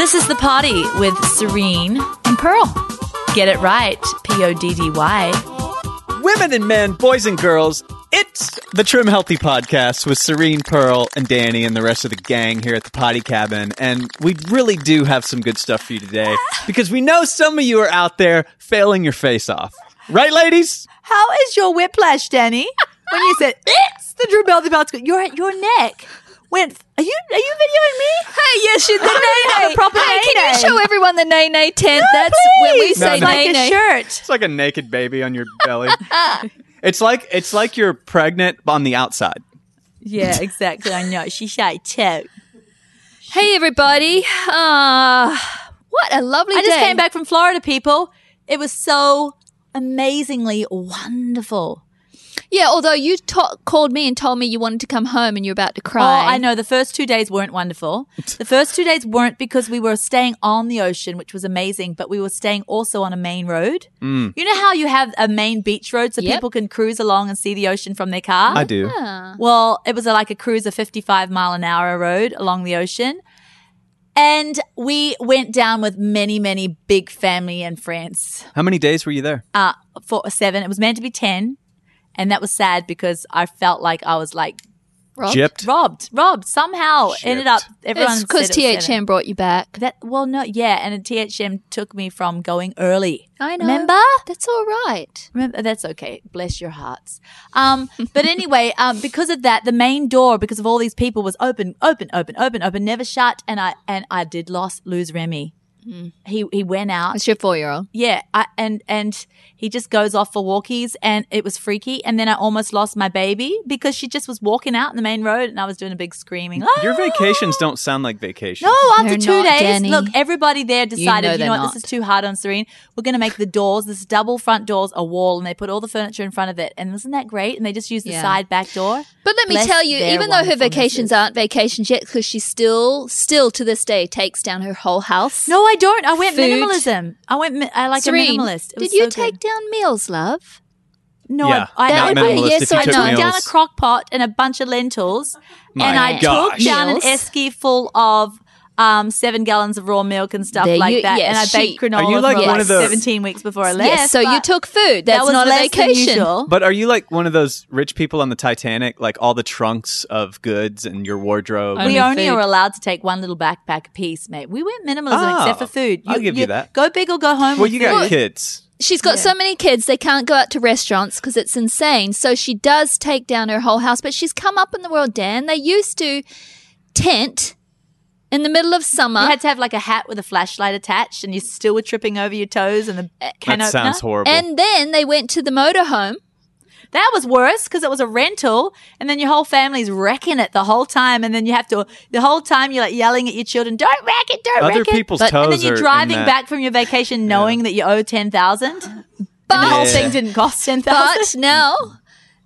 This is The Party with Serene and Pearl. Get it right, Poddy. Women and men, boys and girls, it's the Trim Healthy Podcast with Serene, Pearl, and Danny and the rest of the gang here at the Potty Cabin. And we really do have some good stuff for you today because we know some of you are out there failing your face off. Right, ladies? How is your whiplash, Danny? When you said, it's the Trim Healthy Podcast, your neck went... Are you videoing me? Hey, yes, you did. Hey, can you show everyone the nay-nay tent? No, that's please. When we say nay-nay. It's like a shirt. It's like a naked baby on your belly. It's like you're pregnant on the outside. Yeah, exactly. I know. She's like, too. Hey, everybody. What a lovely day. I just came back from Florida, people. It was so amazingly wonderful. Yeah, although you called me and told me you wanted to come home and you're about to cry. Oh, I know. The first 2 days weren't wonderful. The first 2 days weren't because we were staying on the ocean, which was amazing, but we were staying also on a main road. Mm. You know how you have a main beach road so people can cruise along and see the ocean from their car? I do. Yeah. Well, it was like a cruise of 55-mile-an-hour road along the ocean. And we went down with many, many big family and friends. How many days were you there? For 7. It was meant to be 10. And that was sad because I felt like I was like robbed. Somehow Shipped. Ended up. Everyone's because THM brought you back. And THM took me from going early. I know. Remember? That's all right. Remember, that's okay. Bless your hearts. But anyway, because of that, the main door, because of all these people, was open, never shut. And I did lose Remy. Mm. He went out. It's your 4-year-old. Yeah, and he just goes off for walkies, and it was freaky. And then I almost lost my baby because she just was walking out in the main road, and I was doing a big screaming. Ah! Your vacations don't sound like vacations. No, after 2 days, Danny. Look, everybody there decided, you know what, this is too hard on Serene. We're going to make the doors, this double front doors, a wall, and they put all the furniture in front of it. And isn't that great? And they just use the side back door. But let me tell you, even though her vacations aren't vacations yet, because she still to this day takes down her whole house. No, I don't. I went minimalism. I like Serene, a minimalist. Did you take down meals, love? No, yeah, I took down a crock pot and a bunch of lentils, took down an esky full of 7 gallons of raw milk and stuff like that. Yes, and I baked granola for 17 weeks before I left. Yes, so you took food. That was not a vacation. But are you like one of those rich people on the Titanic, like all the trunks of goods and your wardrobe? We only are allowed to take one little backpack a piece, mate. We went minimalism except for food. I'll give you that. Go big or go home. Well, you got kids. She's got so many kids, they can't go out to restaurants because it's insane. So she does take down her whole house. But she's come up in the world, Dan. They used to tent... in the middle of summer. You had to have like a hat with a flashlight attached and you still were tripping over your toes and the can opener. That sounds horrible. And then they went to the motorhome. That was worse because it was a rental and then your whole family's wrecking it the whole time and then you have to – the whole time you're like yelling at your children, don't wreck it, don't wreck it. Other people's toes and then you're driving back from your vacation knowing that you owe $10,000 and the whole thing didn't cost $10,000.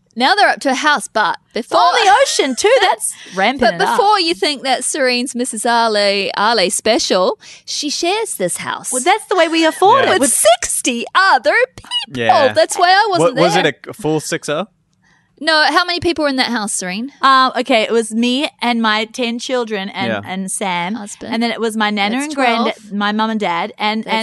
But now they're up to a house, but before... on the ocean too, that's rampant. But before you think that Serene's Mrs. Ale special, she shares this house. Well, that's the way we afford it. With 60 other people. Yeah. That's why I wasn't there. Was it a full 6-0? No, how many people were in that house, Serene? Okay, it was me and my 10 children and Sam. Husband. And then it was my nana and granddad, my mum and dad, and my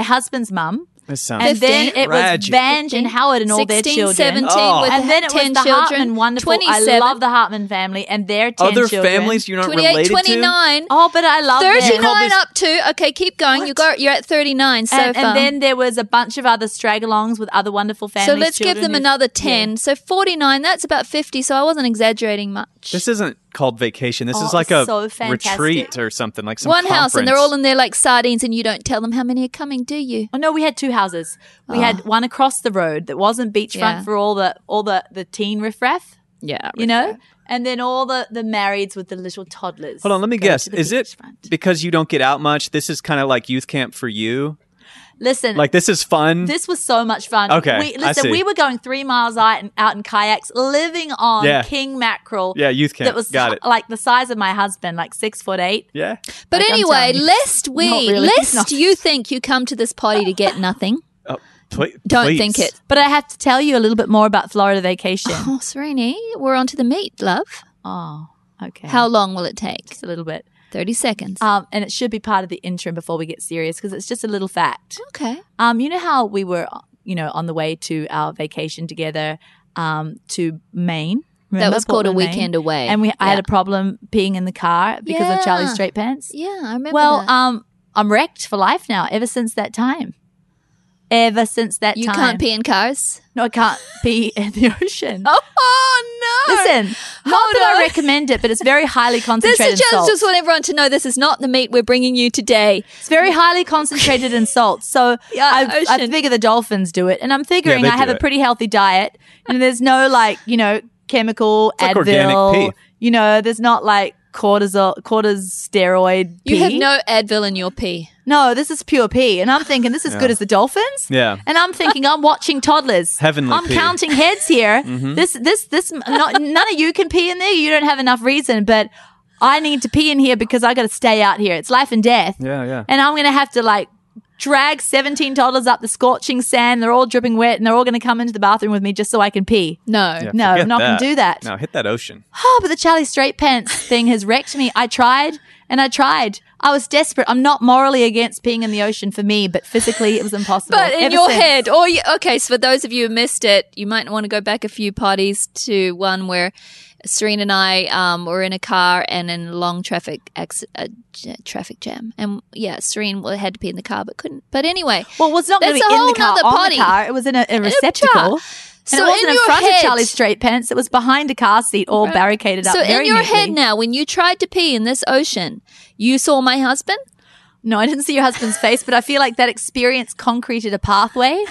husband's mum. And then it was Vange and Howard and 16, all their children. 17 with and then it 10 was the children, Hartman, wonderful. 27. I love the Hartman family and their 10 other children. Other families you're not 28, related 29, to? Oh, but I love 39 this... up to. Okay, keep going. What? You're at 39 so far. And then there was a bunch of other strag-alongs with other wonderful families. So let's give them another 10. Yeah. So 49, that's about 50, so I wasn't exaggerating much. This isn't called vacation. This is like a retreat or something, like some one conference. House, and they're all in there like sardines, and you don't tell them how many are coming, do you? Oh no, we had 2 houses. We had one across the road that wasn't beachfront for all the teen riffraff. Yeah, you know, and then all the marrieds with the little toddlers. Hold on, let me guess. Is it because you don't get out much? This is kind of like youth camp for you. Listen. Like, this is fun. This was so much fun. Okay, we were going 3 miles out in kayaks, living on king mackerel. Yeah, youth camp. That was like the size of my husband, like 6'8". Yeah. But like, anyway, lest you think you come to this party to get nothing. Don't think it. But I have to tell you a little bit more about Florida vacation. Oh, Serene, we're on to the meat, love. Oh, okay. How long will it take? Just a little bit. 30 seconds. And it should be part of the interim before we get serious because it's just a little fact. Okay. You know how we were, on the way to our vacation together to Maine? Remember, that was called a weekend away. And I had a problem peeing in the car because of Charlie's straight pants. Yeah, I remember that. I'm wrecked for life now ever since that time. You can't pee in cars? No, I can't pee in the ocean. Oh, no. Listen, not that I recommend it, but it's very highly concentrated in salt. Just want everyone to know this is not the meat we're bringing you today. It's very highly concentrated in salt. So I figure the dolphins do it. And I'm figuring I have a pretty healthy diet. And there's no chemical, it's Advil. Like pee. There's not corticosteroid pee. You have no Advil in your pee. No, this is pure pee. And I'm thinking this is good as the dolphins. Yeah. And I'm thinking I'm watching toddlers. Heavenly I'm pee. Counting heads here. Mm-hmm. None of you can pee in there. You don't have enough reason, but I need to pee in here because I got to stay out here. It's life and death. Yeah, yeah. And I'm going to have to drag 17 toddlers up the scorching sand. They're all dripping wet and they're all going to come into the bathroom with me just so I can pee. No. Yeah, no, I'm not going to do that. No, hit that ocean. Oh, but the Charlie Straight Pants thing has wrecked me. I tried. I was desperate. I'm not morally against peeing in the ocean for me, but physically it was impossible. But in your head, okay, so for those of you who missed it, you might want to go back a few parties to one where Serena and I were in a car and in a long traffic jam. And Serena had to pee in the car but couldn't. But anyway. Well, it was not going to be in the car, on the car. It was in a receptacle. And so it wasn't in front of Charlie's Straight Pants. It was behind a car seat, all barricaded up. So in your head now, when you tried to pee in this ocean, you saw my husband? No, I didn't see your husband's face, but I feel like that experience concreted a pathway,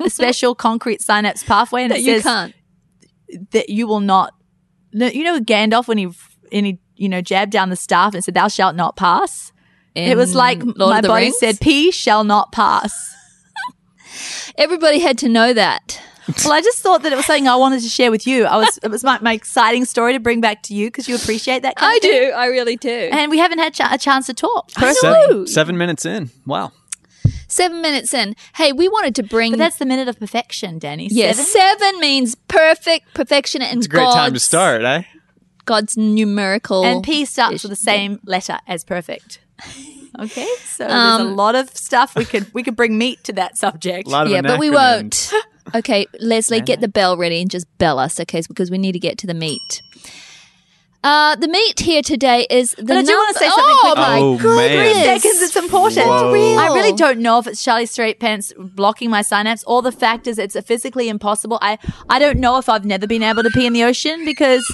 a special concrete synapse pathway, and that it says that you will not. You know Gandalf when he jabbed down the staff and said, "Thou shalt not pass." It was like my body said, "Pee shall not pass." Everybody had to know that. Well, I just thought that it was something I wanted to share with you. It was my exciting story to bring back to you because you appreciate that kind of thing. I do. I really do. And we haven't had a chance to talk. Personally. 7 minutes in. Wow. 7 minutes in. Hey, we wanted to bring... But that's the minute of perfection, Danny. Yes. 7 means perfect, perfection, and God's... It's a great time to start, eh? God's numerical... And P starts with the same letter as perfect. Okay, so there's a lot of stuff. We could bring meat to that subject. A lot of but we won't. Okay, Leslie, get the bell ready and just bell us, okay, because we need to get to the meat. The meat here today is the... But I do want to say something quickly. Oh, my goodness. 3 seconds, it's important. Real. I really don't know if it's Charlie Straight Pants blocking my synapse. All the fact is it's physically impossible. I don't know if I've never been able to pee in the ocean because...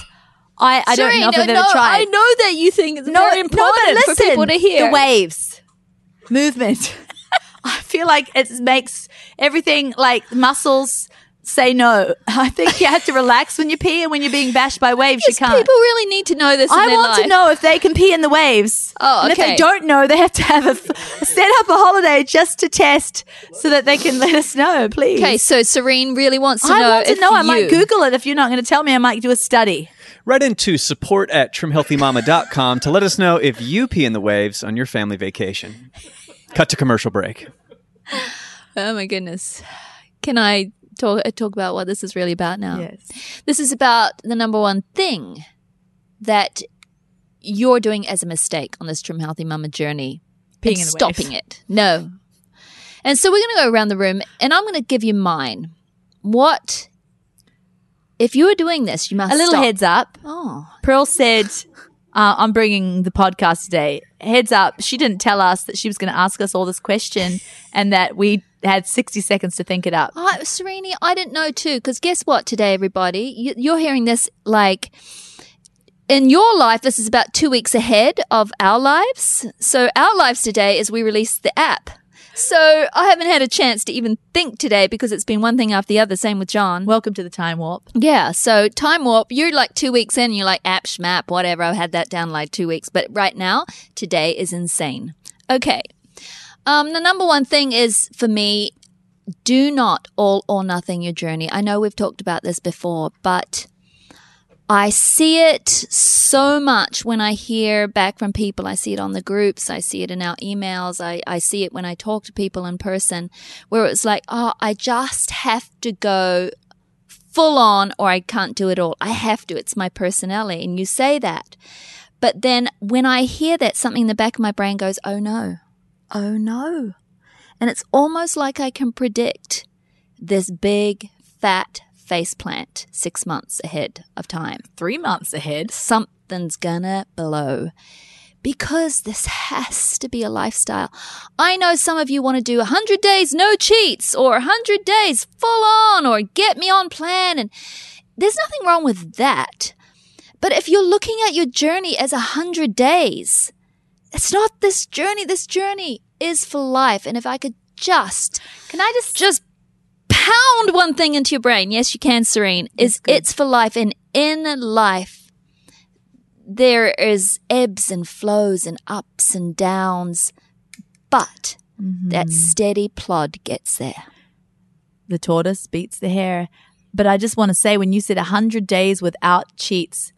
I don't know if I've ever tried. I know that you think it's very important for people to hear. The waves, movement. I feel like it makes everything muscles say no. I think you have to relax when you pee, and when you're being bashed by waves, you can't. People really need to know this in their life. I want to know if they can pee in the waves. Oh, okay. And if they don't know, they have to have set up a holiday just to test so that they can let us know, please. Okay, so Serene really wants to know if you... I want to know. I might Google it. If you're not going to tell me, I might do a study. Right into support@trimhealthymama.com to let us know if you pee in the waves on your family vacation. Cut to commercial break. Oh, my goodness. Can I talk about what this is really about now? Yes. This is about the number one thing that you're doing as a mistake on this Trim Healthy Mama journey. Peeing in the waves. Stopping it. No. And so we're going to go around the room, and I'm going to give you mine. What... If you are doing this, you must stop. A little heads up. Oh. Pearl said, I'm bringing the podcast today. Heads up. She didn't tell us that she was going to ask us all this question and that we had 60 seconds to think it up. Oh, Serene, I didn't know too, because guess what today, everybody? You're hearing this in your life, this is about 2 weeks ahead of our lives. So our lives today is we released the app. So I haven't had a chance to even think today because it's been one thing after the other. Same with John. Welcome to the time warp. Yeah. So time warp, you're 2 weeks in and you're app, schmap, whatever. I've had that down 2 weeks. But right now, today is insane. Okay. The number one thing is for me, do not all or nothing your journey. I know we've talked about this before, but I see it so much when I hear back from people. I see it on the groups. I see it in our emails. I see it when I talk to people in person where it's I just have to go full on or I can't do it all. I have to. It's my personality. And you say that. But then when I hear that, something in the back of my brain goes, oh no, oh no. And it's almost like I can predict this big, fat faceplant 6 months ahead of time. 3 months ahead. Something's gonna blow. Because this has to be a lifestyle. I know some of you want to do 100 days no cheats or 100 days full on or get me on plan. And there's nothing wrong with that. But if you're looking at your journey as 100 days, it's not this journey. This journey is for life. And if I could just... Can I just pound one thing into your brain? Yes, you can, Serene. Is it's for life. And in life, there is ebbs and flows and ups and downs, but that steady plod gets there. The tortoise beats the hare. But I just want to say, when you said 100 days without cheats,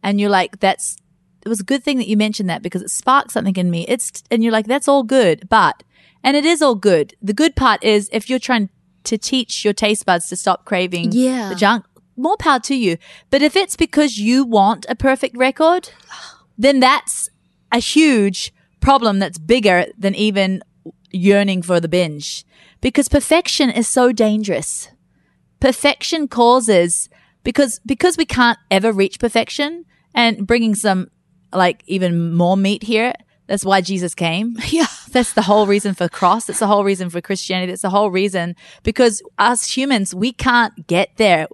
and you're like, that's, it was a good thing that you mentioned that because it sparked something in me. And you're like, that's all good, but, and it is all good. The good part is if you're trying to teach your taste buds to stop craving the junk, more power to you. But if it's because you want a perfect record, then that's a huge problem that's bigger than even yearning for the binge, because perfection is so dangerous. Perfection causes, because we can't ever reach perfection, and bringing some like even more meat here, that's why Jesus came. Yeah. That's the whole reason for cross. That's the whole reason for Christianity. That's the whole reason, because us humans, we can't get there.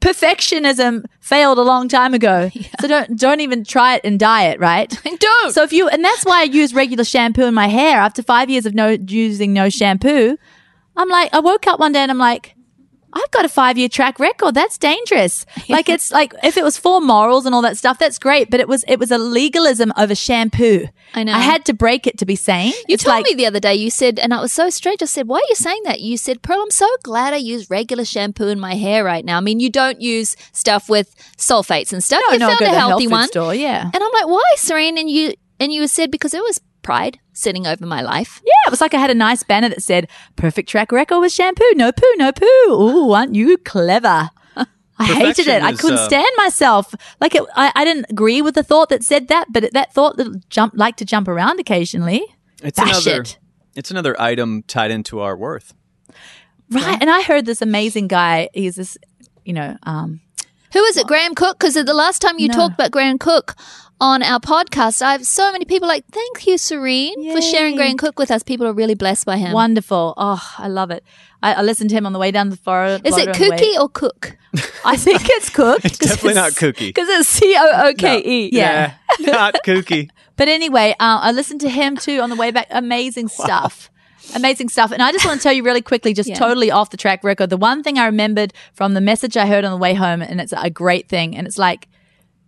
Perfectionism failed a long time ago. Yeah. So don't even try it in diet, right? Don't. So if you, and that's why I use regular shampoo in my hair. After 5 years of using no shampoo, I'm like, I woke up one day and I'm like, I've got a 5-year track record. That's dangerous. Like it's like, if it was for morals and all that stuff, that's great. But it was a legalism over shampoo. I know. I had to break it to be sane. You told me the other day, you said, and I was so strange. I said, why are you saying that? You said, Pearl, I'm so glad I use regular shampoo in my hair right now. I mean, you don't use stuff with sulfates and stuff. No, you found a healthy one. Store, yeah. And I'm like, why, Serene? And you said, because it was pride sitting over my life. Yeah, it was like I had a nice banner that said, perfect track record with shampoo, no poo, no poo. Ooh, aren't you clever? I hated it. I couldn't stand myself. Like I didn't agree with the thought that said that, but that thought that jump around occasionally. It's another item tied into our worth. Right, yeah. And I heard this amazing guy, he's this, who is it, Graham Cook? Because the last time you talked about Graham Cook on our podcast, I have so many people like, thank you, Serene, for sharing Graham Cook with us. People are really blessed by him. Wonderful. Oh, I love it. I listened to him on the way down the forest. Is it Kooky or Cook? I think it's Cook. It's definitely not Kooky. Because it's Cooke. No, yeah, not Kooky. But anyway, I listened to him too on the way back. Amazing stuff. Amazing stuff. And I just want to tell you really quickly, just totally off the track record, the one thing I remembered from the message I heard on the way home, and it's a great thing, and it's like,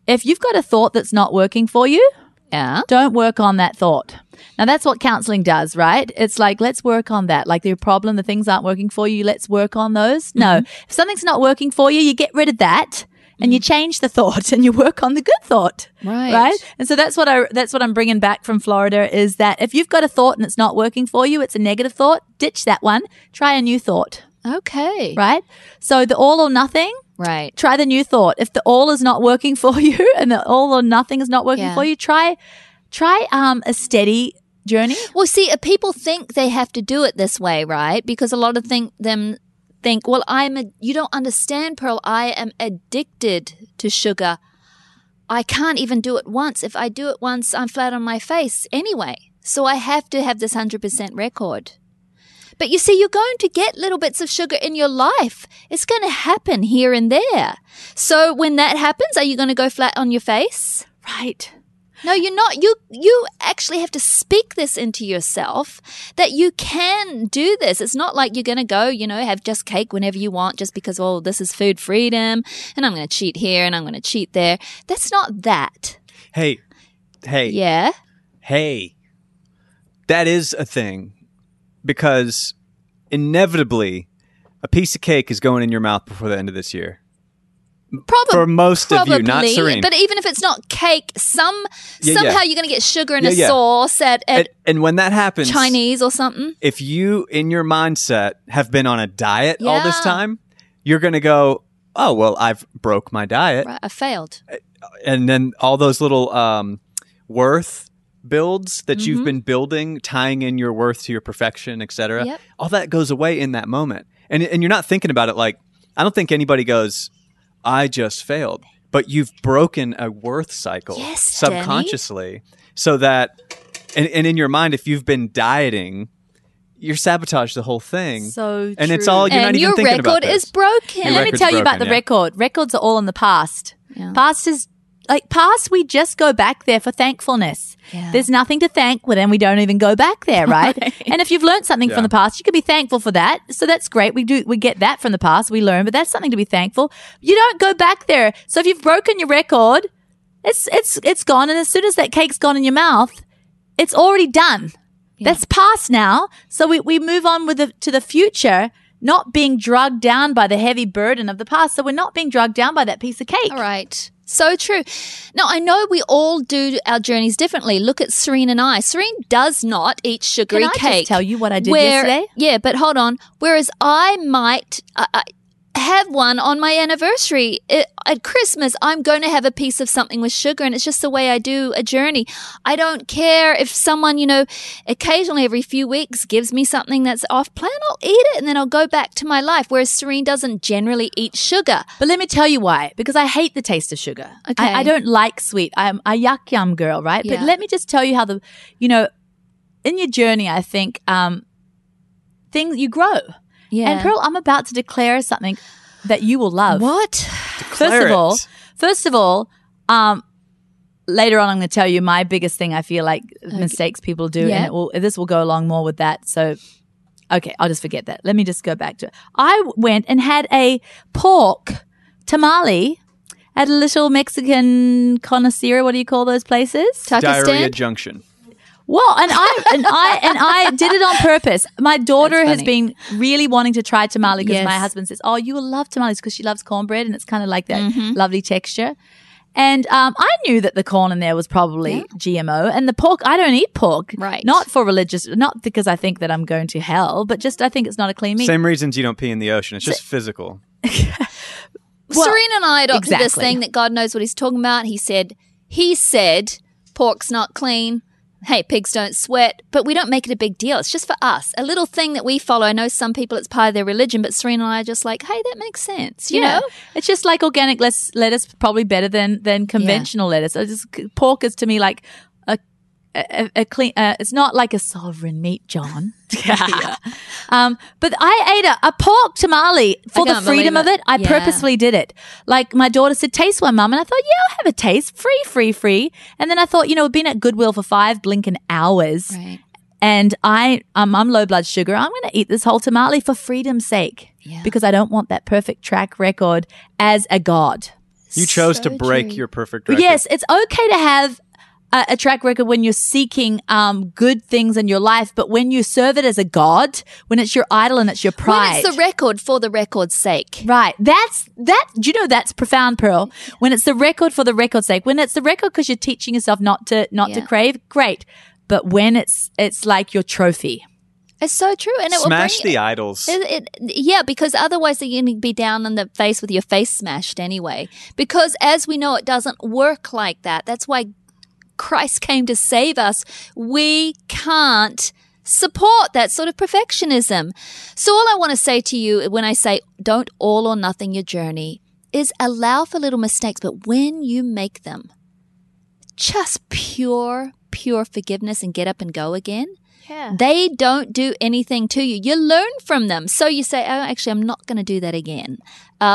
if you've got a thought that's not working for you, don't work on that thought. Now, that's what counseling does, right? It's like, let's work on that. Like the problem, the things aren't working for you, let's work on those. No, if something's not working for you, you get rid of that. And you change the thought and you work on the good thought, right? And so that's what I'm bringing back from Florida is that if you've got a thought and it's not working for you, it's a negative thought, ditch that one, try a new thought. Okay. Right? So the all or nothing, right? Try the new thought. If the all is not working for you and the all or nothing is not working for you, try a steady journey. Well, see, people think they have to do it this way, right? Because a lot of think, well, you don't understand, Pearl, I am addicted to sugar. I can't even do it once. If I do it once, I'm flat on my face anyway. So I have to have this 100% record. But you see, you're going to get little bits of sugar in your life. It's going to happen here and there. So when that happens, are you going to go flat on your face? Right. No, you're not. You actually have to speak this into yourself that you can do this. It's not like you're going to go, have just cake whenever you want just because, oh, this is food freedom and I'm going to cheat here and I'm going to cheat there. That's not that. Hey. Yeah? Hey. That is a thing, because inevitably a piece of cake is going in your mouth before the end of this year. For most of you, not Serene. But even if it's not cake, somehow you're going to get sugar in a sauce and when that happens, Chinese or something. If you, in your mindset, have been on a diet all this time, you're going to go, oh, well, I've broke my diet. Right, I failed. And then all those little worth builds that you've been building, tying in your worth to your perfection, etc. Yep. All that goes away in that moment. And you're not thinking about it like, I don't think anybody goes, I just failed. But you've broken a worth cycle subconsciously, so that, and in your mind, if you've been dieting, you're sabotaged the whole thing. So true. And it's all, you're not even thinking about this. And your record is broken. Let me tell you about the record. Records are all in the past. Yeah. Past, we just go back there for thankfulness. Yeah. There's nothing to thank, well, then we don't even go back there, right? And if you've learned something from the past, you could be thankful for that. So that's great. We get that from the past. We learn, but that's something to be thankful. You don't go back there. So if you've broken your record, it's gone. And as soon as that cake's gone in your mouth, it's already done. Yeah. That's past now. So we move on to the future, not being dragged down by the heavy burden of the past. So we're not being dragged down by that piece of cake. All right. So true. Now, I know we all do our journeys differently. Look at Serene and I. Serene does not eat sugary cake. Can I just tell you what I did yesterday? Yeah, but hold on. Whereas I might have one on my anniversary. At Christmas, I'm going to have a piece of something with sugar, and it's just the way I do a journey. I don't care if someone, occasionally every few weeks gives me something that's off plan. I'll eat it, and then I'll go back to my life, whereas Serene doesn't generally eat sugar. But let me tell you why, because I hate the taste of sugar. Okay. I don't like sweet. I'm a yuck-yum girl, right? Yeah. But let me just tell you how in your journey, I think things you grow. Yeah. And Pearl, I'm about to declare something that you will love. What? First of all, later on I'm going to tell you my biggest thing I feel like mistakes people do, and this will go along more with that. So, okay, I'll just forget that. Let me just go back to it. I went and had a pork tamale at a little Mexican connoisseur. What do you call those places? Diarrhea Junction. Well, and I did it on purpose. My daughter has been really wanting to try tamale because my husband says, "Oh, you will love tamales," because she loves cornbread and it's kind of like that lovely texture. And I knew that the corn in there was probably GMO, and the pork. I don't eat pork, right? Not for religious, not because I think that I'm going to hell, but just I think it's not a clean meat. Same reasons you don't pee in the ocean. It's just physical. Well, Serena and I adopted this thing that God knows what He's talking about. He said, pork's not clean. Hey, pigs don't sweat, but we don't make it a big deal. It's just for us. A little thing that we follow. I know some people it's part of their religion, but Serena and I are just like, hey, that makes sense. You know? It's just like organic lettuce, probably better than conventional lettuce. Pork is to me like a clean, it's not like a sovereign meat, John. But I ate a pork tamale for the freedom of it. I purposely did it. Like my daughter said, taste one, Mum. And I thought, I'll have a taste. Free. And then I thought, we've been at Goodwill for 5 blinking hours. Right. And I'm low blood sugar. I'm going to eat this whole tamale for freedom's sake because I don't want that perfect track record as a god. You chose to break your perfect record. Yes, it's okay to have a track record when you're seeking good things in your life, but when you serve it as a god, when it's your idol and it's your pride. When it's the record for the record's sake. Right. That's profound, Pearl. When it's the record for the record's sake. When it's the record because you're teaching yourself not to crave, great. But when it's like your trophy. It's so true. And it smash will bring the idols. Because otherwise you're going to be down in the face with your face smashed anyway. Because as we know, it doesn't work like that. That's why Christ came to save us. We can't support that sort of perfectionism. So all I want to say to you when I say don't all or nothing your journey is allow for little mistakes, but when you make them, just pure forgiveness and get up and go again. Yeah. They don't do anything to you. You learn from them. So you say, oh, actually, I'm not going to do that again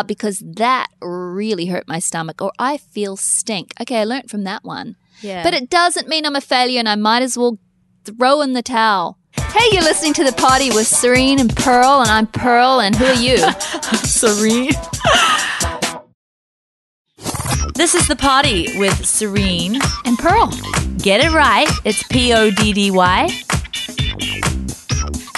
because that really hurt my stomach or I feel stink. Okay, I learned from that one. Yeah. But it doesn't mean I'm a failure and I might as well throw in the towel. Hey, you're listening to The Party with Serene and Pearl, and I'm Pearl, and who are you? I'm Serene. This is The Party with Serene and Pearl. Get it right. It's Poddy.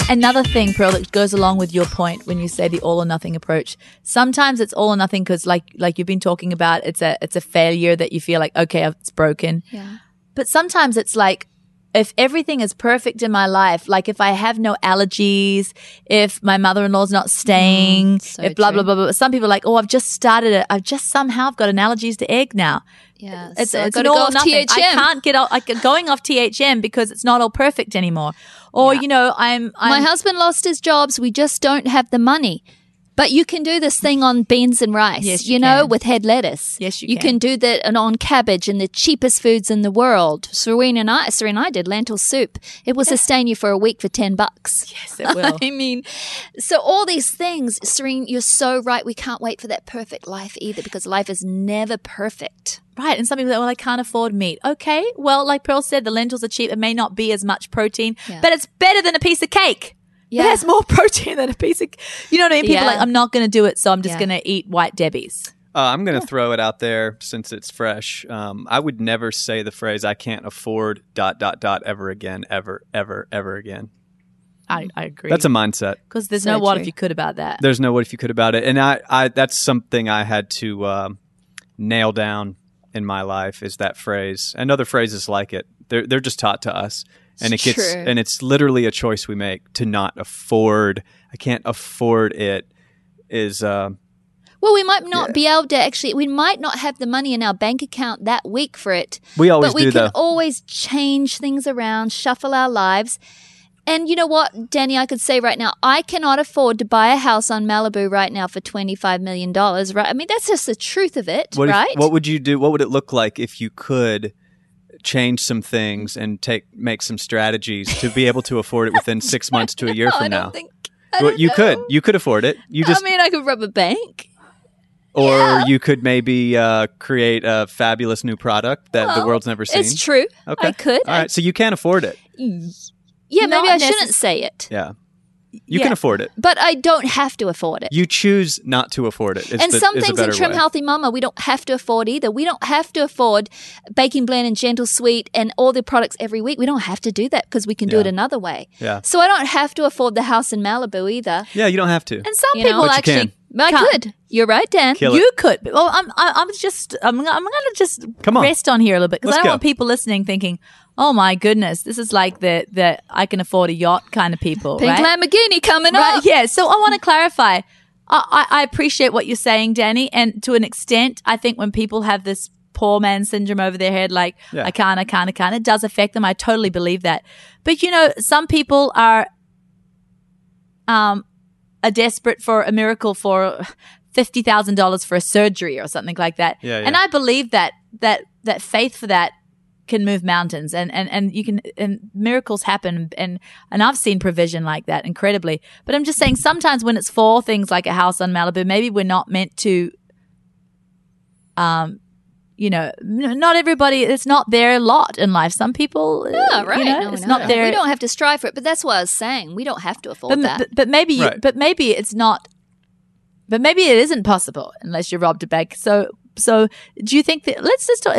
Another thing, Pearl, that goes along with your point when you say the all or nothing approach. Sometimes it's all or nothing because, like you've been talking about, it's a failure that you feel like, okay, it's broken. Yeah. But sometimes it's like If everything is perfect in my life, like if I have no allergies, if my mother-in-law's not staying, if blah, blah, blah, blah. Some people are like, oh, I've just started it. I've just somehow got an allergies to egg now. Yeah, it's an all or nothing. I can't get going off THM because it's not all perfect anymore. Or, you know, I'm my husband lost his jobs. We just don't have the money. But you can do this thing on beans and rice, yes, you know, with head lettuce. Yes, you can. You can do that and on cabbage and the cheapest foods in the world. Serena and I did lentil soup. It will sustain you for a week for $10. Yes, it will. I mean, so all these things, Serena, you're so right. We can't wait for that perfect life either because life is never perfect. Right, and some people say, well, I can't afford meat. Okay, well, like Pearl said, the lentils are cheap. It may not be as much protein, but it's better than a piece of cake. Yeah. It has more protein than a piece of, you know what I mean? People are like, I'm not going to do it, so I'm just going to eat White Debbie's. I'm going to throw it out there since it's fresh. I would never say the phrase, I can't afford ... ever again, ever again. I agree. That's a mindset. Because there's no what if you could about that. There's no what if you could about it. And I that's something I had to nail down in my life is that phrase. And other phrases like it. They're just taught to us. And it gets, and it's literally a choice we make to not afford. I can't afford it is. Well, we might not be able to actually. We might not have the money in our bank account that week for it. We always do, though. But we can always change things around, shuffle our lives. And you know what, Danny, I could say right now, I cannot afford to buy a house on Malibu right now for $25 million. Right? I mean, that's just the truth of it, right? What would you do? What would it look like if you could change some things and make some strategies to be able to afford it within 6 months to a year from now? You could afford it. I could rob a bank. Or you could maybe create a fabulous new product that the world's never seen. It's true. Okay. I could. All right. So you can't afford it. Yeah, maybe I shouldn't say it. Yeah. You can afford it. But I don't have to afford it. You choose not to afford it. And some things in Trim Healthy Mama we don't have to afford either. We don't have to afford Baking Blend and Gentle Sweet and all the products every week. We don't have to do that because we can do it another way. Yeah. So I don't have to afford the house in Malibu either. Yeah, you don't have to. And some people actually... I could. You're right, Dan. You could. Well, I'm going to just rest on here a little bit because I don't want people listening thinking, oh my goodness, this is like the I can afford a yacht kind of people. Pink Lamborghini coming up. Yeah. So I want to clarify. I appreciate what you're saying, Danny. And to an extent, I think when people have this poor man syndrome over their head, like I can't, it does affect them. I totally believe that. But, you know, some people are desperate for a miracle for $50,000 for a surgery or something like that. Yeah. And I believe that faith for that can move mountains and you can, and miracles happen and I've seen provision like that incredibly. But I'm just saying sometimes when it's for things like a house on Malibu, maybe we're not meant to, you know, not everybody, it's not their lot in life. Some people, you know, not their. We don't have to strive for it, but that's what I was saying. We don't have to afford that. But maybe it isn't possible unless you're robbed a bank. So do you think that,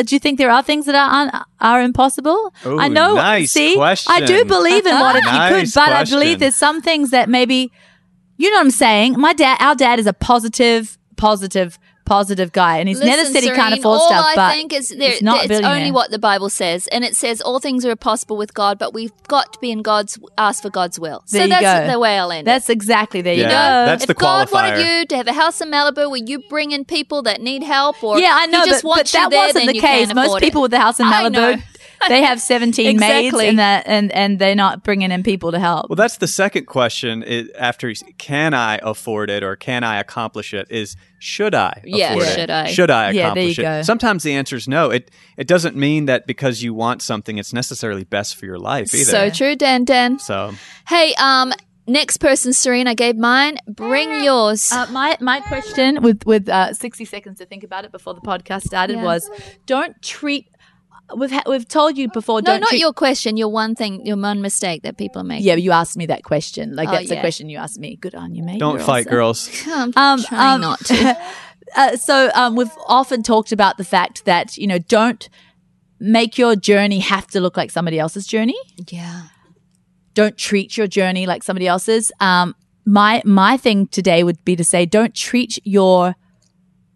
do you think there are things that are impossible? Ooh, I know. Nice question. I do believe in what if you could, but I believe there's some things that maybe, you know what I'm saying? Our dad is a positive guy, and he's never said he can't afford stuff. I think is it's only what the Bible says, and it says all things are possible with God, but we've got to be in ask for God's will. So that's the way I'll end it. That's exactly you know. That's the qualifier. If God wanted you to have a house in Malibu where you bring in people that need help, or I know, but that wasn't the case. Most people with a house in Malibu, they have 17 maids and they're not bringing in people to help. Well, that's the second question after can I afford it or can I accomplish it is should I afford it? Should I accomplish it? Sometimes the answer is no. It doesn't mean that because you want something, it's necessarily best for your life either. So true, Dan. So hey, next person, Serena, I gave mine. Bring yours. My question with 60 seconds to think about it before the podcast started was don't treat. We've told you before. No, not your question. Your one thing, your one mistake that people make. Yeah, you asked me that question. Like that's a question you asked me. Good on you, mate. Don't fight, girls. I'm trying not to. We've often talked about the fact that you know don't make your journey have to look like somebody else's journey. Yeah. Don't treat your journey like somebody else's. My thing today would be to say don't treat your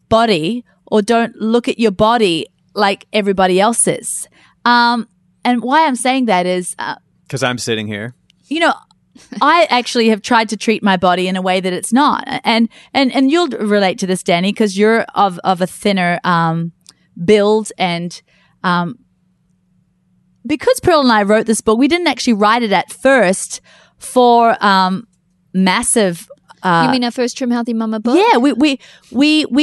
body or don't look at your body like everybody else's. And why I'm saying that is... because I'm sitting here. You know, I actually have tried to treat my body in a way that it's not. And you'll relate to this, Danny, because you're of a thinner build. And because Pearl and I wrote this book, we didn't actually write it at first for massive... you mean our first Trim Healthy Mama book? Yeah, we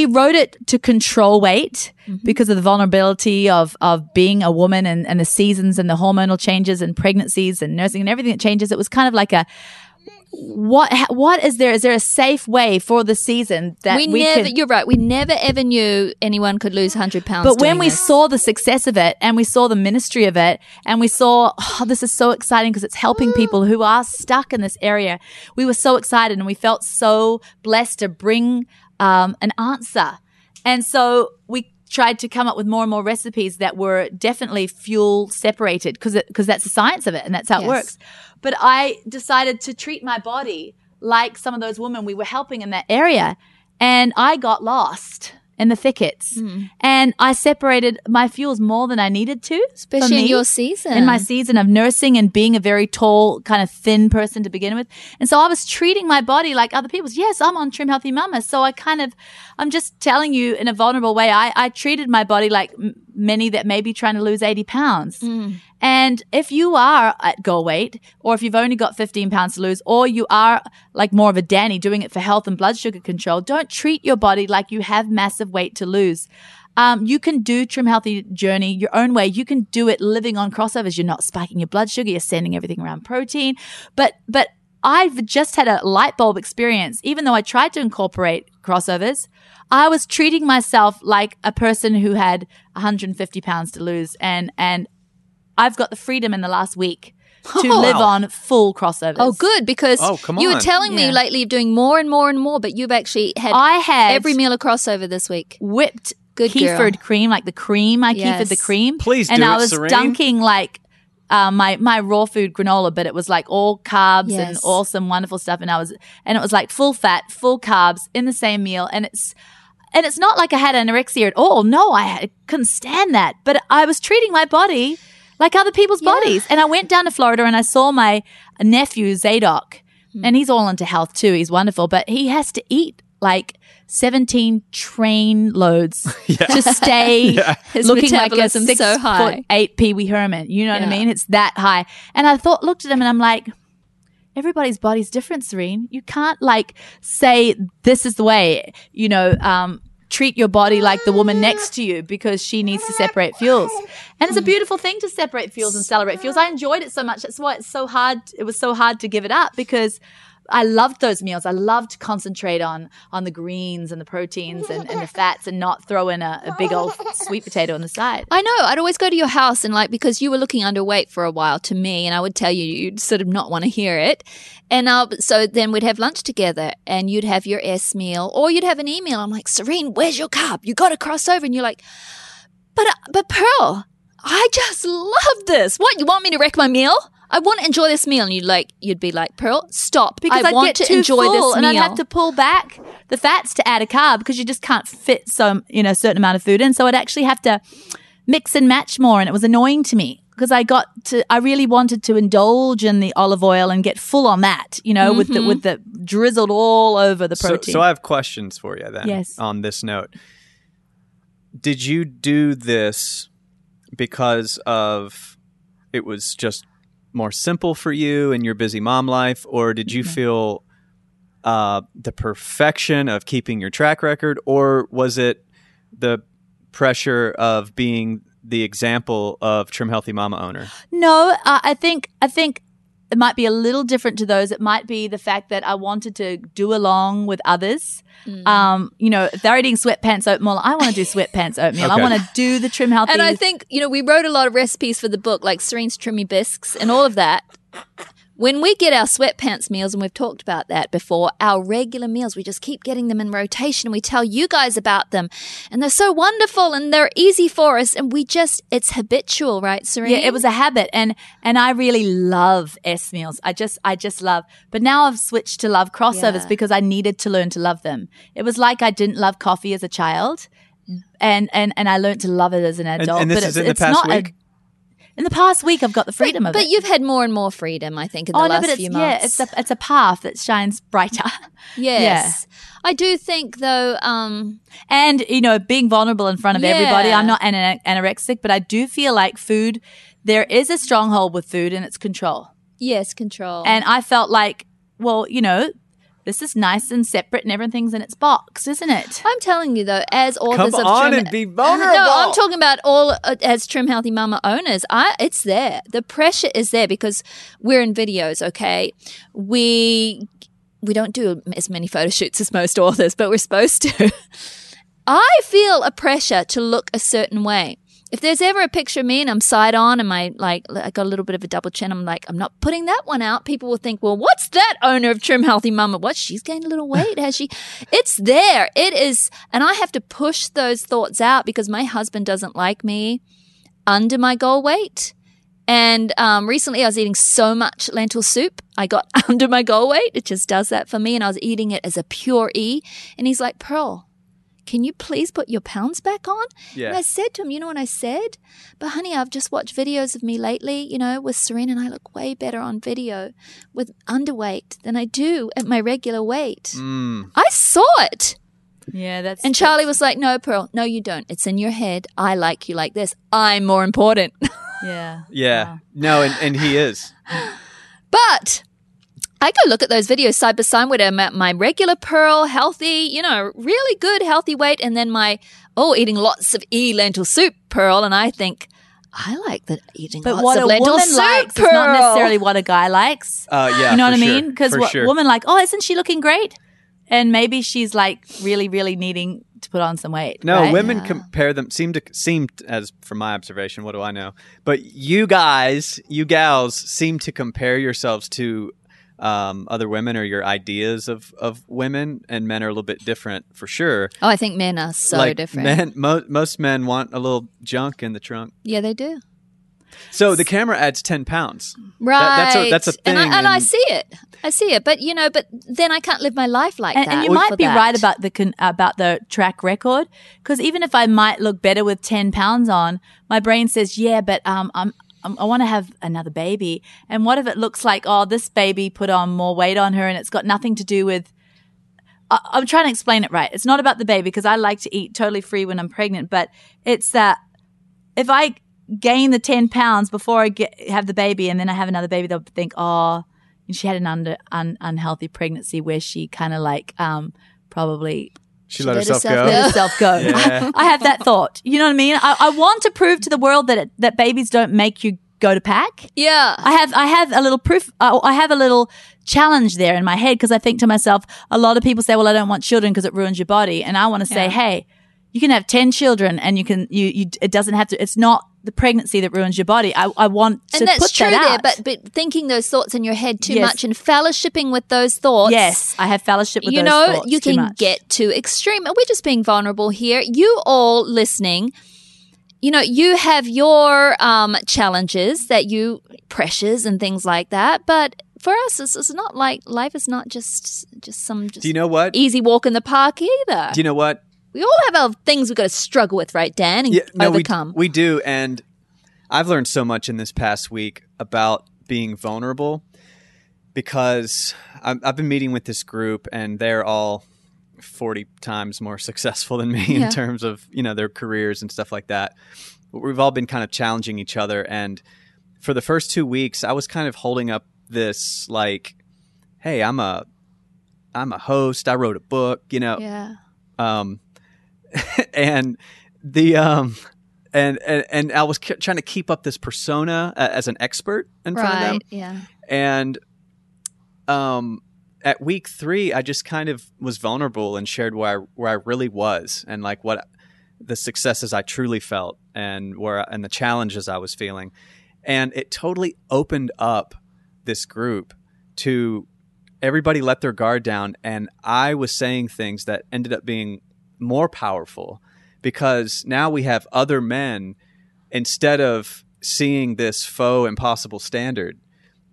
wrote it to control weight because of the vulnerability of being a woman and the seasons and the hormonal changes and pregnancies and nursing and everything that changes. It was kind of like a what is there? Is there a safe way for the season that we never? You're right. We never ever knew anyone could lose 100 pounds. But when we saw the success of it, and we saw the ministry of it, and we saw, oh, this is so exciting because it's helping people who are stuck in this area. We were so excited, and we felt so blessed to bring an answer. And so we tried to come up with more and more recipes that were definitely fuel separated because that's the science of it, and that's how it works. But I decided to treat my body like some of those women we were helping in that area. And I got lost in the thickets. And I separated my fuels more than I needed to. Especially in your season. In my season of nursing and being a very tall, kind of thin person to begin with. And so I was treating my body like other people's. Yes, I'm on Trim Healthy Mama. So I kind of, I'm just telling you in a vulnerable way, I treated my body like many that may be trying to lose 80 pounds. And if you are at goal weight, or if you've only got 15 pounds to lose, or you are like more of a Danny doing it for health and blood sugar control, don't treat your body like you have massive weight to lose. You can do Trim Healthy Journey your own way. You can do it living on crossovers. You're not spiking your blood sugar. You're sending everything around protein. But I've just had a light bulb experience. Even though I tried to incorporate crossovers, I was treating myself like a person who had 150 pounds to lose, and I've got the freedom in the last week to live on full crossovers. Oh, good, because you were telling me lately you're doing more and more and more, but you've actually had every meal a crossover this week. Whipped Kefir cream, like the cream. I Kefired the cream. Please do and it, I was Serene. Dunking like my raw food granola, but it was like all carbs and awesome, wonderful stuff. And it was like full fat, full carbs in the same meal, and it's. And it's not like I had anorexia at all. No, I couldn't stand that. But I was treating my body like other people's bodies. And I went down to Florida and I saw my nephew, Zadok. And he's all into health too. He's wonderful. But he has to eat like 17 train loads to stay looking like a 6'8" Pee Wee Herman. You know what I mean? It's that high. And I looked at him and I'm like, everybody's body's different, Serene. You can't like say this is the way, you know, treat your body like the woman next to you because she needs to separate fuels. And it's a beautiful thing to separate fuels and celebrate fuels. I enjoyed it so much. That's why it's so hard. It was so hard to give it up because I loved those meals. I loved to concentrate on the greens and the proteins and the fats and not throw in a big old sweet potato on the side. I know. I'd always go to your house and like because you were looking underweight for a while to me and I would tell you you'd sort of not want to hear it. And so then we'd have lunch together and you'd have your S meal or you'd have an E meal. I'm like, Serene, where's your carb? You got to cross over. And you're like, but Pearl, I just love this. What, you want me to wreck my meal? I want to enjoy this meal. And you'd be like, Pearl, stop. Because I want to enjoy this meal. And I'd have to pull back the fats to add a carb because you just can't fit a certain amount of food in. So I'd actually have to mix and match more. And it was annoying to me because I really wanted to indulge in the olive oil and get full on that, with the drizzled all over the protein. So I have questions for you then on this note. Did you do this because of it was just more simple for you in your busy mom life, or did you feel the perfection of keeping your track record, or was it the pressure of being the example of Trim Healthy Mama owner? No, I think it might be a little different to those. It might be the fact that I wanted to do along with others. If they're eating sweatpants oatmeal, I want to do sweatpants oatmeal. Okay. I want to do the Trim Healthy. And I think, we wrote a lot of recipes for the book, like Serene's Trimmy Bisques and all of that. When we get our sweatpants meals, and we've talked about that before, our regular meals, we just keep getting them in rotation. We tell you guys about them and they're so wonderful and they're easy for us. And it's habitual, right, Serene? Yeah, it was a habit. And I really love S meals. I just love. But now I've switched to love crossovers because I needed to learn to love them. It was like I didn't love coffee as a child and I learned to love it as an adult. And this but is it's, in the past it's not week? in the past week I've got the freedom of it. But you've had more and more freedom, I think, in the last few months. Yeah, it's a path that shines brighter. Yes. Yeah. I do think, though and, you know, being vulnerable in front of everybody. I'm not anorexic, but I do feel like food, there is a stronghold with food and it's control. Yes, control. And I felt like, well, you know, this is nice and separate and everything's in its box, isn't it? I'm telling you, though, as authors of Trim... Come on and be vulnerable. No, I'm talking about all as Trim Healthy Mama owners. It's there. The pressure is there because we're in videos, okay? We don't do as many photo shoots as most authors, but we're supposed to. I feel a pressure to look a certain way. If there's ever a picture of me and I'm side on and my I got a little bit of a double chin, I'm like, I'm not putting that one out. People will think, well, what's that owner of Trim Healthy Mama? What, she's gained a little weight, has she? It's there. It is. And I have to push those thoughts out because my husband doesn't like me under my goal weight. And recently I was eating so much lentil soup, I got under my goal weight. It just does that for me. And I was eating it as a pure E. And he's like, Pearl, can you please put your pounds back on? Yeah. And I said to him, you know what I said? But honey, I've just watched videos of me lately, you know, with Serena, and I look way better on video with underweight than I do at my regular weight. Mm. I saw it. Yeah, that's. And Charlie was like, no, Pearl, no, you don't. It's in your head. I like you like this. I'm more important. Yeah. Yeah. Wow. No, and he is. But I go look at those videos side by side with my regular Pearl, healthy, you know, really good healthy weight, and then my, eating lots of lentil soup Pearl, and I think, I like that eating lots of lentil soup likes, Pearl. It's not necessarily what a guy likes. Yeah, you know what I mean? Because women like, isn't she looking great? And maybe she's like really, really needing to put on some weight. No, right? Women compare them, as from my observation, what do I know? But you gals seem to compare yourselves to other women or your ideas of women, and men are a little bit different for sure. I think men are so different. Most men want a little junk in the trunk. Yeah, they do. So the camera adds 10 pounds. Right. That's a thing. And I see it. I see it. But, you know, then I can't live my life like that. And you might be right about the track record, because even if I might look better with 10 pounds on, my brain says, yeah, but I want to have another baby. And what if it looks like, this baby put on more weight on her, and it's got nothing to do with – I'm trying to explain it right. It's not about the baby, because I like to eat totally free when I'm pregnant, but it's that if I gain the 10 pounds before I have the baby and then I have another baby, they'll think, and she had an unhealthy pregnancy where she kind of like probably – She let herself go. Yeah. I have that thought. You know what I mean? I want to prove to the world that babies don't make you go to pack. Yeah. I have a little proof. I have a little challenge there in my head, because I think to myself, a lot of people say, well, I don't want children because it ruins your body. And I want to say, hey, you can have 10 children and it doesn't have to, it's not the pregnancy that ruins your body. I want to put that out. And that's true there, but thinking those thoughts in your head too much and fellowshipping with those thoughts. Yes, I have fellowship with those thoughts too much. You can get too extreme. We're just being vulnerable here. You all listening, you know, you have your challenges pressures and things like that, but for us, it's not like life is not just some just easy walk in the park either. Do you know what? We all have our things we've got to struggle with, right, Dan, and overcome. We do, and I've learned so much in this past week about being vulnerable, because I've been meeting with this group, and they're all 40 times more successful than me in terms of, you know, their careers and stuff like that. But we've all been kind of challenging each other, and for the first 2 weeks, I was kind of holding up this like, hey, I'm a host, I wrote a book, you know. Yeah. And I was trying to keep up this persona as an expert in front of them. Yeah. And at week 3, I just kind of was vulnerable and shared where I really was, and like what the successes I truly felt, and and the challenges I was feeling, and it totally opened up this group to everybody let their guard down, and I was saying things that ended up being more powerful, because now we have other men, instead of seeing this faux impossible standard,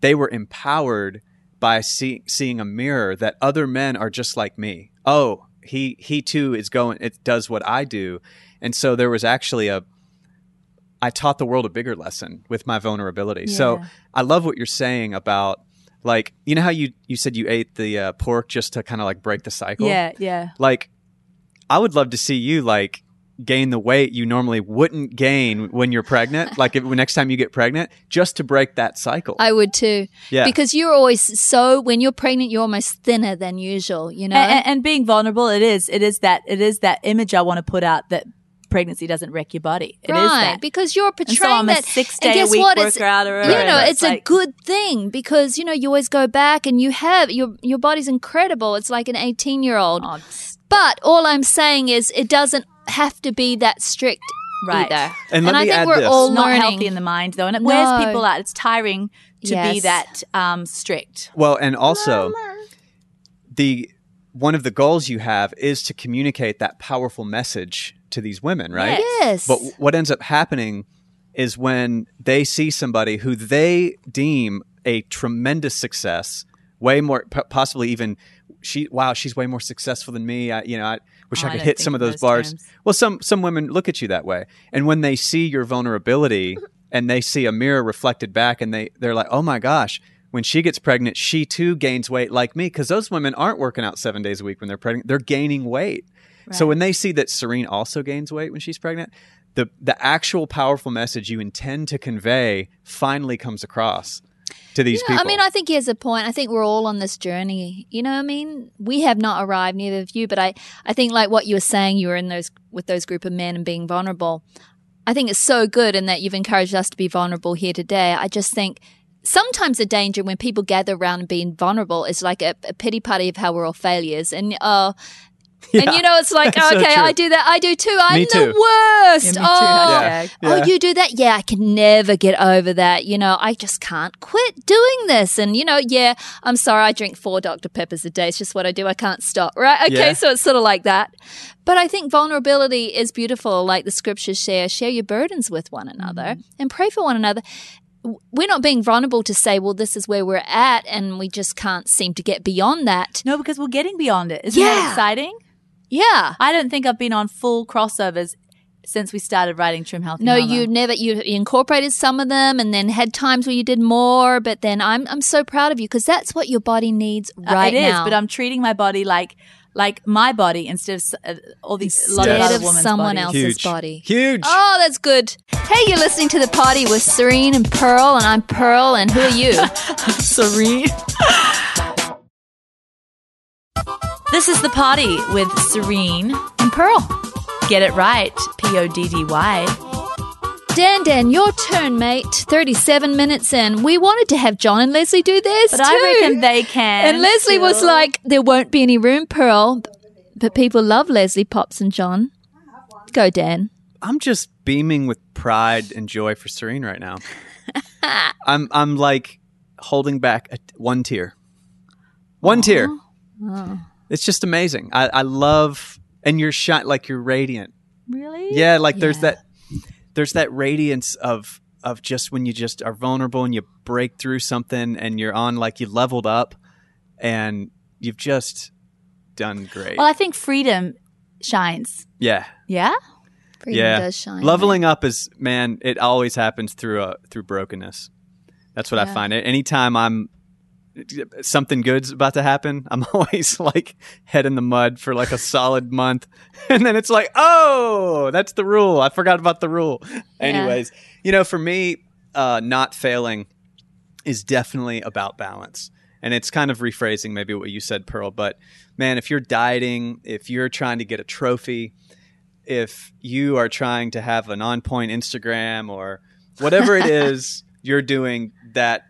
they were empowered by seeing a mirror that other men are just like me. He too is going, it does what I do. And so there was actually I taught the world a bigger lesson with my vulnerability. Yeah. So I love what you're saying about, like, you know how you said you ate the pork just to kind of like break the cycle? Yeah, yeah. Like, I would love to see you like gain the weight you normally wouldn't gain when you're pregnant. Like, next time you get pregnant, just to break that cycle. I would too. Yeah. Because you're always when you're pregnant, you're almost thinner than usual, you know? And being vulnerable, it is that image I want to put out that pregnancy doesn't wreck your body. It is that. Because you're portraying that. And so I'm a 6-day-a-week worker. It's like, a good thing because, you know, you always go back and you have, your body's incredible. It's like an 18-year-old. Oh, but all I'm saying is it doesn't have to be that strict either. And I think we're all learning. It's not healthy in the mind though. And it wears people out. It's tiring to be that strict. Well, and also one of the goals you have is to communicate that powerful message to these women, right? Yes. But what ends up happening is when they see somebody who they deem a tremendous success, way more, possibly even, she's way more successful than me. I wish I could hit some of those bars. Terms. Well, some women look at you that way. And when they see your vulnerability and they see a mirror reflected back and they're like, oh my gosh, when she gets pregnant, she too gains weight like me, because those women aren't working out 7 days a week when they're pregnant. They're gaining weight. Right. So when they see that Serene also gains weight when she's pregnant, the actual powerful message you intend to convey finally comes across to these people. I mean, I think here's the point. I think we're all on this journey. You know what I mean? We have not arrived, neither of you, but I think like what you were saying, you were in with those group of men and being vulnerable. I think it's so good in that you've encouraged us to be vulnerable here today. I just think sometimes the danger when people gather around and being vulnerable is like a pity party of how we're all failures. And you know, it's like, okay, so I do that. I do too. I'm the worst. Yeah, oh, yeah. Oh, you do that? Yeah, I can never get over that. You know, I just can't quit doing this. And, you know, I'm sorry. I drink 4 Dr. Peppers a day. It's just what I do. I can't stop, right? Okay, so it's sort of like that. But I think vulnerability is beautiful. Like the scriptures share your burdens with one another and pray for one another. We're not being vulnerable to say, well, this is where we're at and we just can't seem to get beyond that. No, because we're getting beyond it. Isn't that exciting? Yeah. I don't think I've been on full crossovers since we started writing Trim Healthy Mama. No, you incorporated some of them and then had times where you did more. But then I'm so proud of you because that's what your body needs right now. It is, but I'm treating my body like my body instead of someone else's body. Huge. Oh, that's good. Hey, you're listening to The Party with Serene and Pearl, and I'm Pearl, and who are you? I'm Serene. This is The Party with Serene and Pearl. Get it right, Poddy. Dan, your turn, mate. 37 minutes in. We wanted to have John and Leslie do this, but too. I reckon they can. And Leslie was like, there won't be any room, Pearl. But people love Leslie, Pops, and John. Go, Dan. I'm just beaming with pride and joy for Serene right now. I'm like holding back one tear. One tear. Oh. It's just amazing. I love, and you're shot like you're radiant. Really? Yeah, like there's that radiance of just when you just are vulnerable and you break through something and you're on, like, you leveled up and you've just done great. Well, I think freedom shines. Yeah. Yeah? Freedom does shine. Leveling up is, man, it always happens through brokenness. That's what I find. Anytime something good's about to happen, I'm always like head in the mud for like a solid month, and then it's like, oh, that's the rule. I forgot about the rule. Yeah. Anyways, you know, for me, not failing is definitely about balance, and it's kind of rephrasing maybe what you said, Pearl. But man, if you're dieting, if you're trying to get a trophy, if you are trying to have an on-point Instagram or whatever it is you're doing that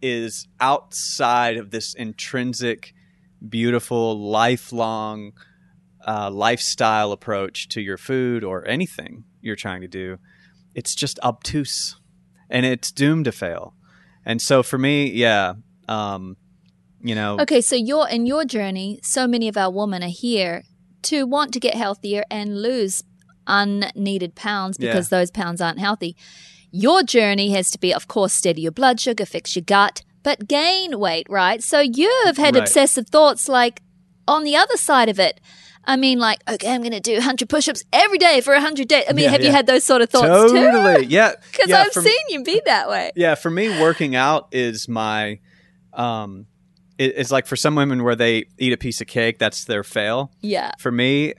is outside of this intrinsic, beautiful, lifelong lifestyle approach to your food or anything you're trying to do, it's just obtuse and it's doomed to fail. And so for me, you know. Okay, so you're in your journey, so many of our women are here to want to get healthier and lose unneeded pounds because those pounds aren't healthy. Your journey has to be, of course, steady your blood sugar, fix your gut, but gain weight, right? So you've had obsessive thoughts like on the other side of it. I mean, like, okay, I'm going to do 100 push-ups every day for 100 days. I mean, have you had those sort of thoughts too? Totally, yeah. Because I've seen you be that way. Yeah, for me, working out is my it's like for some women where they eat a piece of cake, that's their fail. Yeah. For me,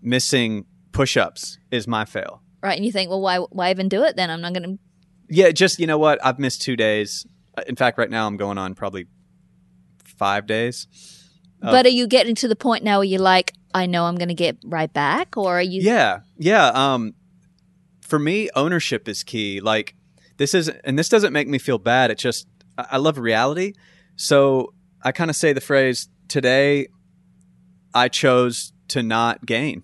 missing push-ups is my fail. Right, and you think, well, why even do it then? I'm not going to... Yeah, just, you know what? I've missed 2 days. In fact, right now I'm going on probably 5 days. But are you getting to the point now where you're like, I know I'm going to get right back? Or are you... Yeah. For me, ownership is key. Like, this doesn't make me feel bad. It just, I love reality. So I kind of say the phrase, today I chose to not gain.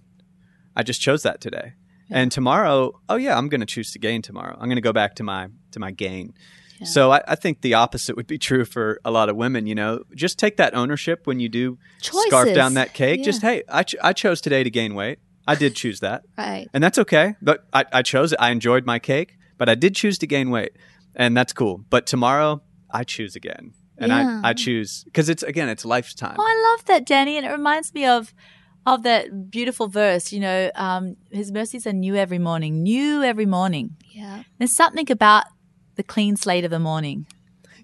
I just chose that today. And tomorrow, I'm going to choose to gain tomorrow. I'm going to go back to my gain. Yeah. So I think the opposite would be true for a lot of women, you know. Just take that ownership when you do scarf down that cake. Yeah. Just, hey, I chose today to gain weight. I did choose that. Right. And that's okay. But I chose it. I enjoyed my cake, but I did choose to gain weight. And that's cool. But tomorrow, I choose again. And I choose, because it's lifetime. Oh, I love that, Danny. And it reminds me of that beautiful verse, you know, his mercies are new every morning, new every morning. Yeah. There's something about the clean slate of the morning.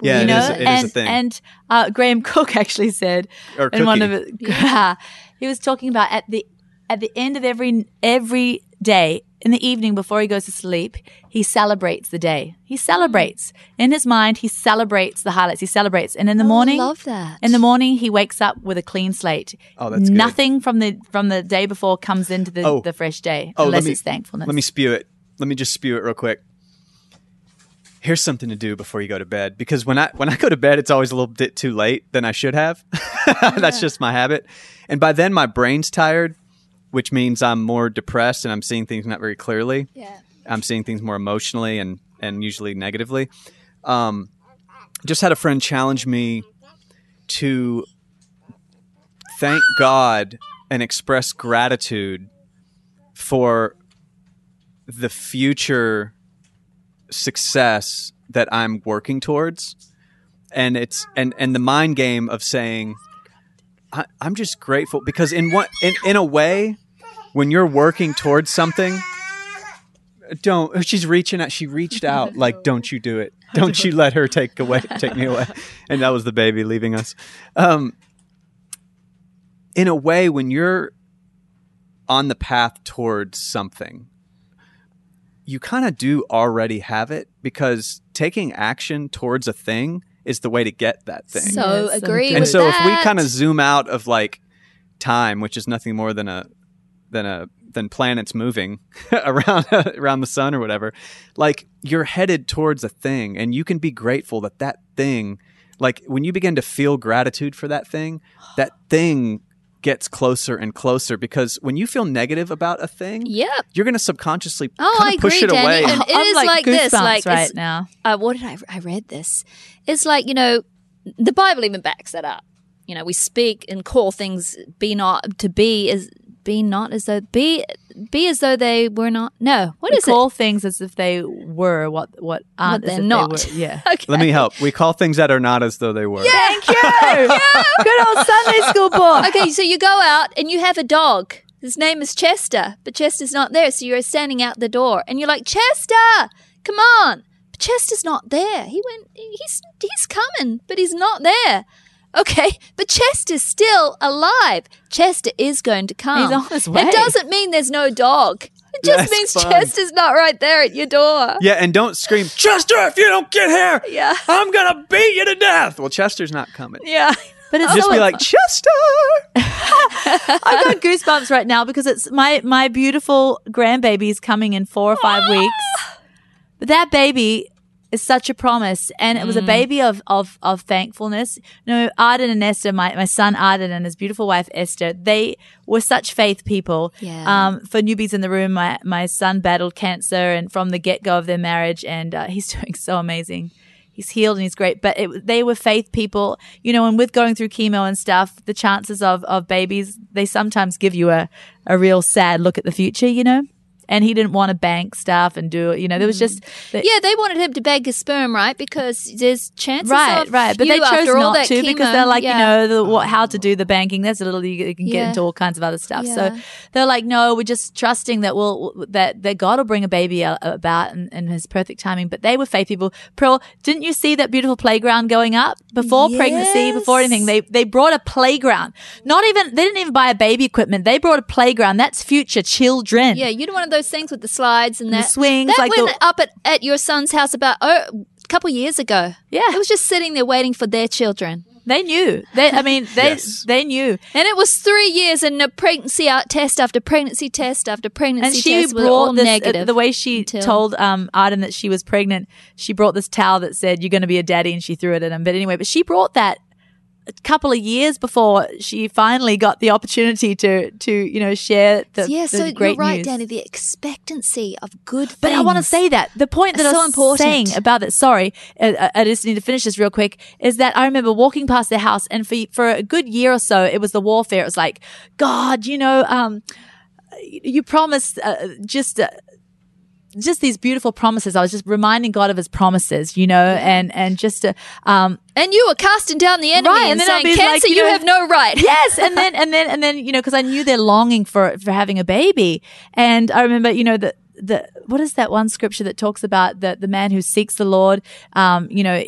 Yeah, you know? It is a thing. And Graham Cook actually said, he was talking about at the end of every day, in the evening before he goes to sleep, he celebrates the day. He celebrates. In his mind, he celebrates the highlights. He celebrates. And in the morning, I love that. In the morning, he wakes up with a clean slate. Oh, that's good. Nothing from the day before comes into the fresh day unless it's thankfulness. Let me spew it. Let me just spew it real quick. Here's something to do before you go to bed, because when I go to bed, it's always a little bit too late than I should have. That's just my habit. And by then, my brain's tired, which means I'm more depressed and I'm seeing things not very clearly. Yeah. I'm seeing things more emotionally and usually negatively. Just had a friend challenge me to thank God and express gratitude for the future success that I'm working towards. And it's and the mind game of saying, I'm just grateful, because in a way, when you're working towards something, she reached out like, don't you do it. Don't you let her take me away. And that was the baby leaving us. In a way, when you're on the path towards something, you kind of do already have it, because taking action towards a thing is the way to get that thing. So agree. And so if we kind of zoom out of like time, which is nothing more than planets moving around the sun or whatever, like you're headed towards a thing, and you can be grateful that thing, like when you begin to feel gratitude for that thing gets closer and closer, because when you feel negative about a thing, you're going to subconsciously push it away. And it is like this, like right now. What did I read this? It's like, you know, the Bible even backs that up. You know, we speak and call things be as though they were not. No, what is it? We call things as if they were what aren't. But they're not. They were, yeah. Okay. Let me help. We call things that are not as though they were. Yeah. Thank you. Good old Sunday school boy. Okay, so you go out and you have a dog. His name is Chester, but Chester's not there. So you're standing out the door and you're like, Chester, come on. But Chester's not there. He went. He's coming, but he's not there. Okay, but Chester's still alive. Chester is going to come. He's on his way. It doesn't mean there's no dog. It just means Chester's not right there at your door. Yeah, and don't scream, Chester, if you don't get here, I'm going to beat you to death. Well, Chester's not coming. Yeah. But it's just be like, Chester. I got goosebumps right now, because it's my beautiful grandbaby is coming in 4 or 5 weeks. But that baby is such a promise, and it was a baby of thankfulness. You know, Arden and Esther, my son Arden and his beautiful wife Esther, they were such faith people. Yeah. For newbies in the room, my son battled cancer, and from the get-go of their marriage, and he's doing so amazing. He's healed and he's great, but they were faith people, you know. And with going through chemo and stuff, the chances of babies, they sometimes give you a real sad look at the future, you know. and he didn't want to bank stuff and do it. You know, there was just yeah, they wanted him to bag his sperm, right? Because there's chances of but they chose not to chemo, because they're like, you know, how to do the banking. There's a little you can get into all kinds of other stuff. So they're like, no, we're just trusting that that God will bring a baby about in His perfect timing. But they were faith people. Pearl, didn't you see that beautiful playground going up before pregnancy, before anything? They brought a playground. They didn't even buy a baby equipment. They brought a playground. That's future children. Yeah, you know, one of those things with the slides and the swings. That went up at your son's house about a couple years ago. Yeah, it was just sitting there waiting for their children. They knew. They knew. And it was 3 years and a pregnancy test after pregnancy test after pregnancy test. And she brought all this, negative. The way she told Arden that she was pregnant, she brought this towel that said, "You're going to be a daddy," and she threw it at him. But anyway, she brought that a couple of years before she finally got the opportunity to you know, share the great news. You're right, Danny, the expectancy of good things. But I want to say that. The point that I was saying about that, I just need to finish this real quick, is that I remember walking past their house, and for a good year or so, it was the warfare. It was like, God, you know, you promised just these beautiful promises. I was just reminding God of His promises, you know, and just and you were casting down the enemy and then saying, "Cancer, like, you have no right." Yes, and then you know, because I knew they're longing for having a baby, and I remember, you know, the what is that one scripture that talks about the man who seeks the Lord, you know.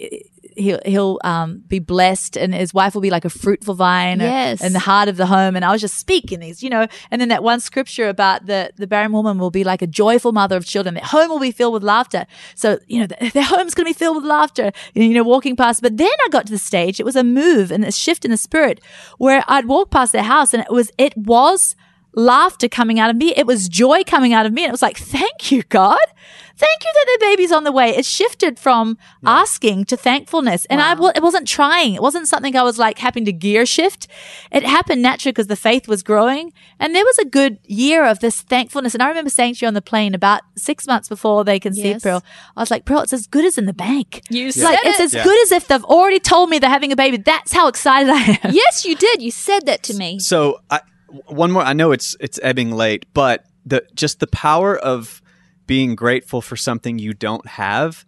He'll be blessed, and his wife will be like a fruitful vine in the heart of the home. And I was just speaking these, you know, and then that one scripture about the barren woman will be like a joyful mother of children. Their home will be filled with laughter. So, you know, their home's going to be filled with laughter, you know, walking past. But then I got to the stage, it was a move and a shift in the spirit where I'd walk past their house and it was laughter coming out of me. It was joy coming out of me. And it was like, thank you, God. Thank you that their baby's on the way. It shifted from asking to thankfulness. And it wasn't trying. It wasn't something I was like having to gear shift. It happened naturally because the faith was growing. And there was a good year of this thankfulness. And I remember saying to you on the plane about 6 months before they conceived Pearl, I was like, Pearl, it's as good as in the bank. You said like, it's as good as if they've already told me they're having a baby. That's how excited I am. Yes, you did. You said that to me. So one more. I know it's ebbing late, but just the power of being grateful for something you don't have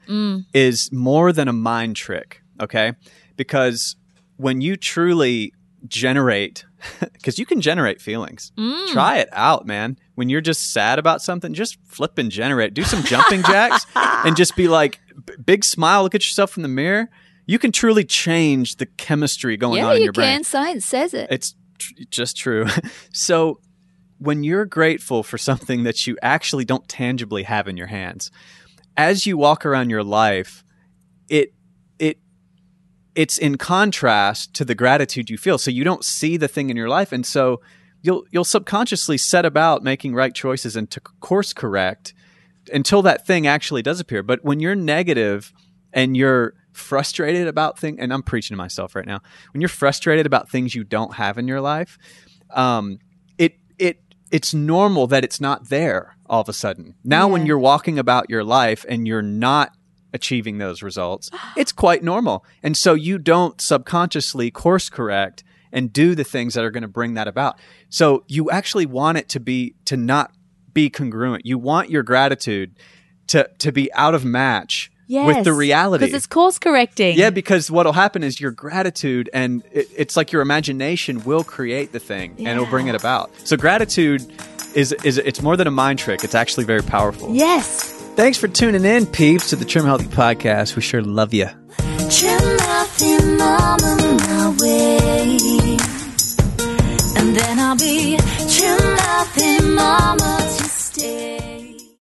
is more than a mind trick, okay? Because when you truly generate, because you can generate feelings. Try it out, man. When you're just sad about something, just flip and generate. Do some jumping jacks and just be like, big smile, look at yourself in the mirror. You can truly change the chemistry going on in your brain. Yeah, you can. Science says it. It's just true. So when you're grateful for something that you actually don't tangibly have in your hands, as you walk around your life, it's in contrast to the gratitude you feel. So you don't see the thing in your life, and so you'll subconsciously set about making right choices and to course correct until that thing actually does appear. But when you're negative and you're frustrated about things, and I'm preaching to myself right now, when you're frustrated about things you don't have in your life, it's normal that it's not there all of a sudden. Now when you're walking about your life and you're not achieving those results, it's quite normal. And so you don't subconsciously course correct and do the things that are going to bring that about. So you actually want it to not be congruent. You want your gratitude to be out of match with the reality. Because it's course correcting. Yeah, because what'll happen is your gratitude and it's like your imagination will create the thing and it'll bring it about. So gratitude it's more than a mind trick. It's actually very powerful. Yes. Thanks for tuning in, peeps, to the Trim Healthy Podcast. We sure love you. Trim Healthy Mama my way. And then I'll be Trim Healthy Mama to stay.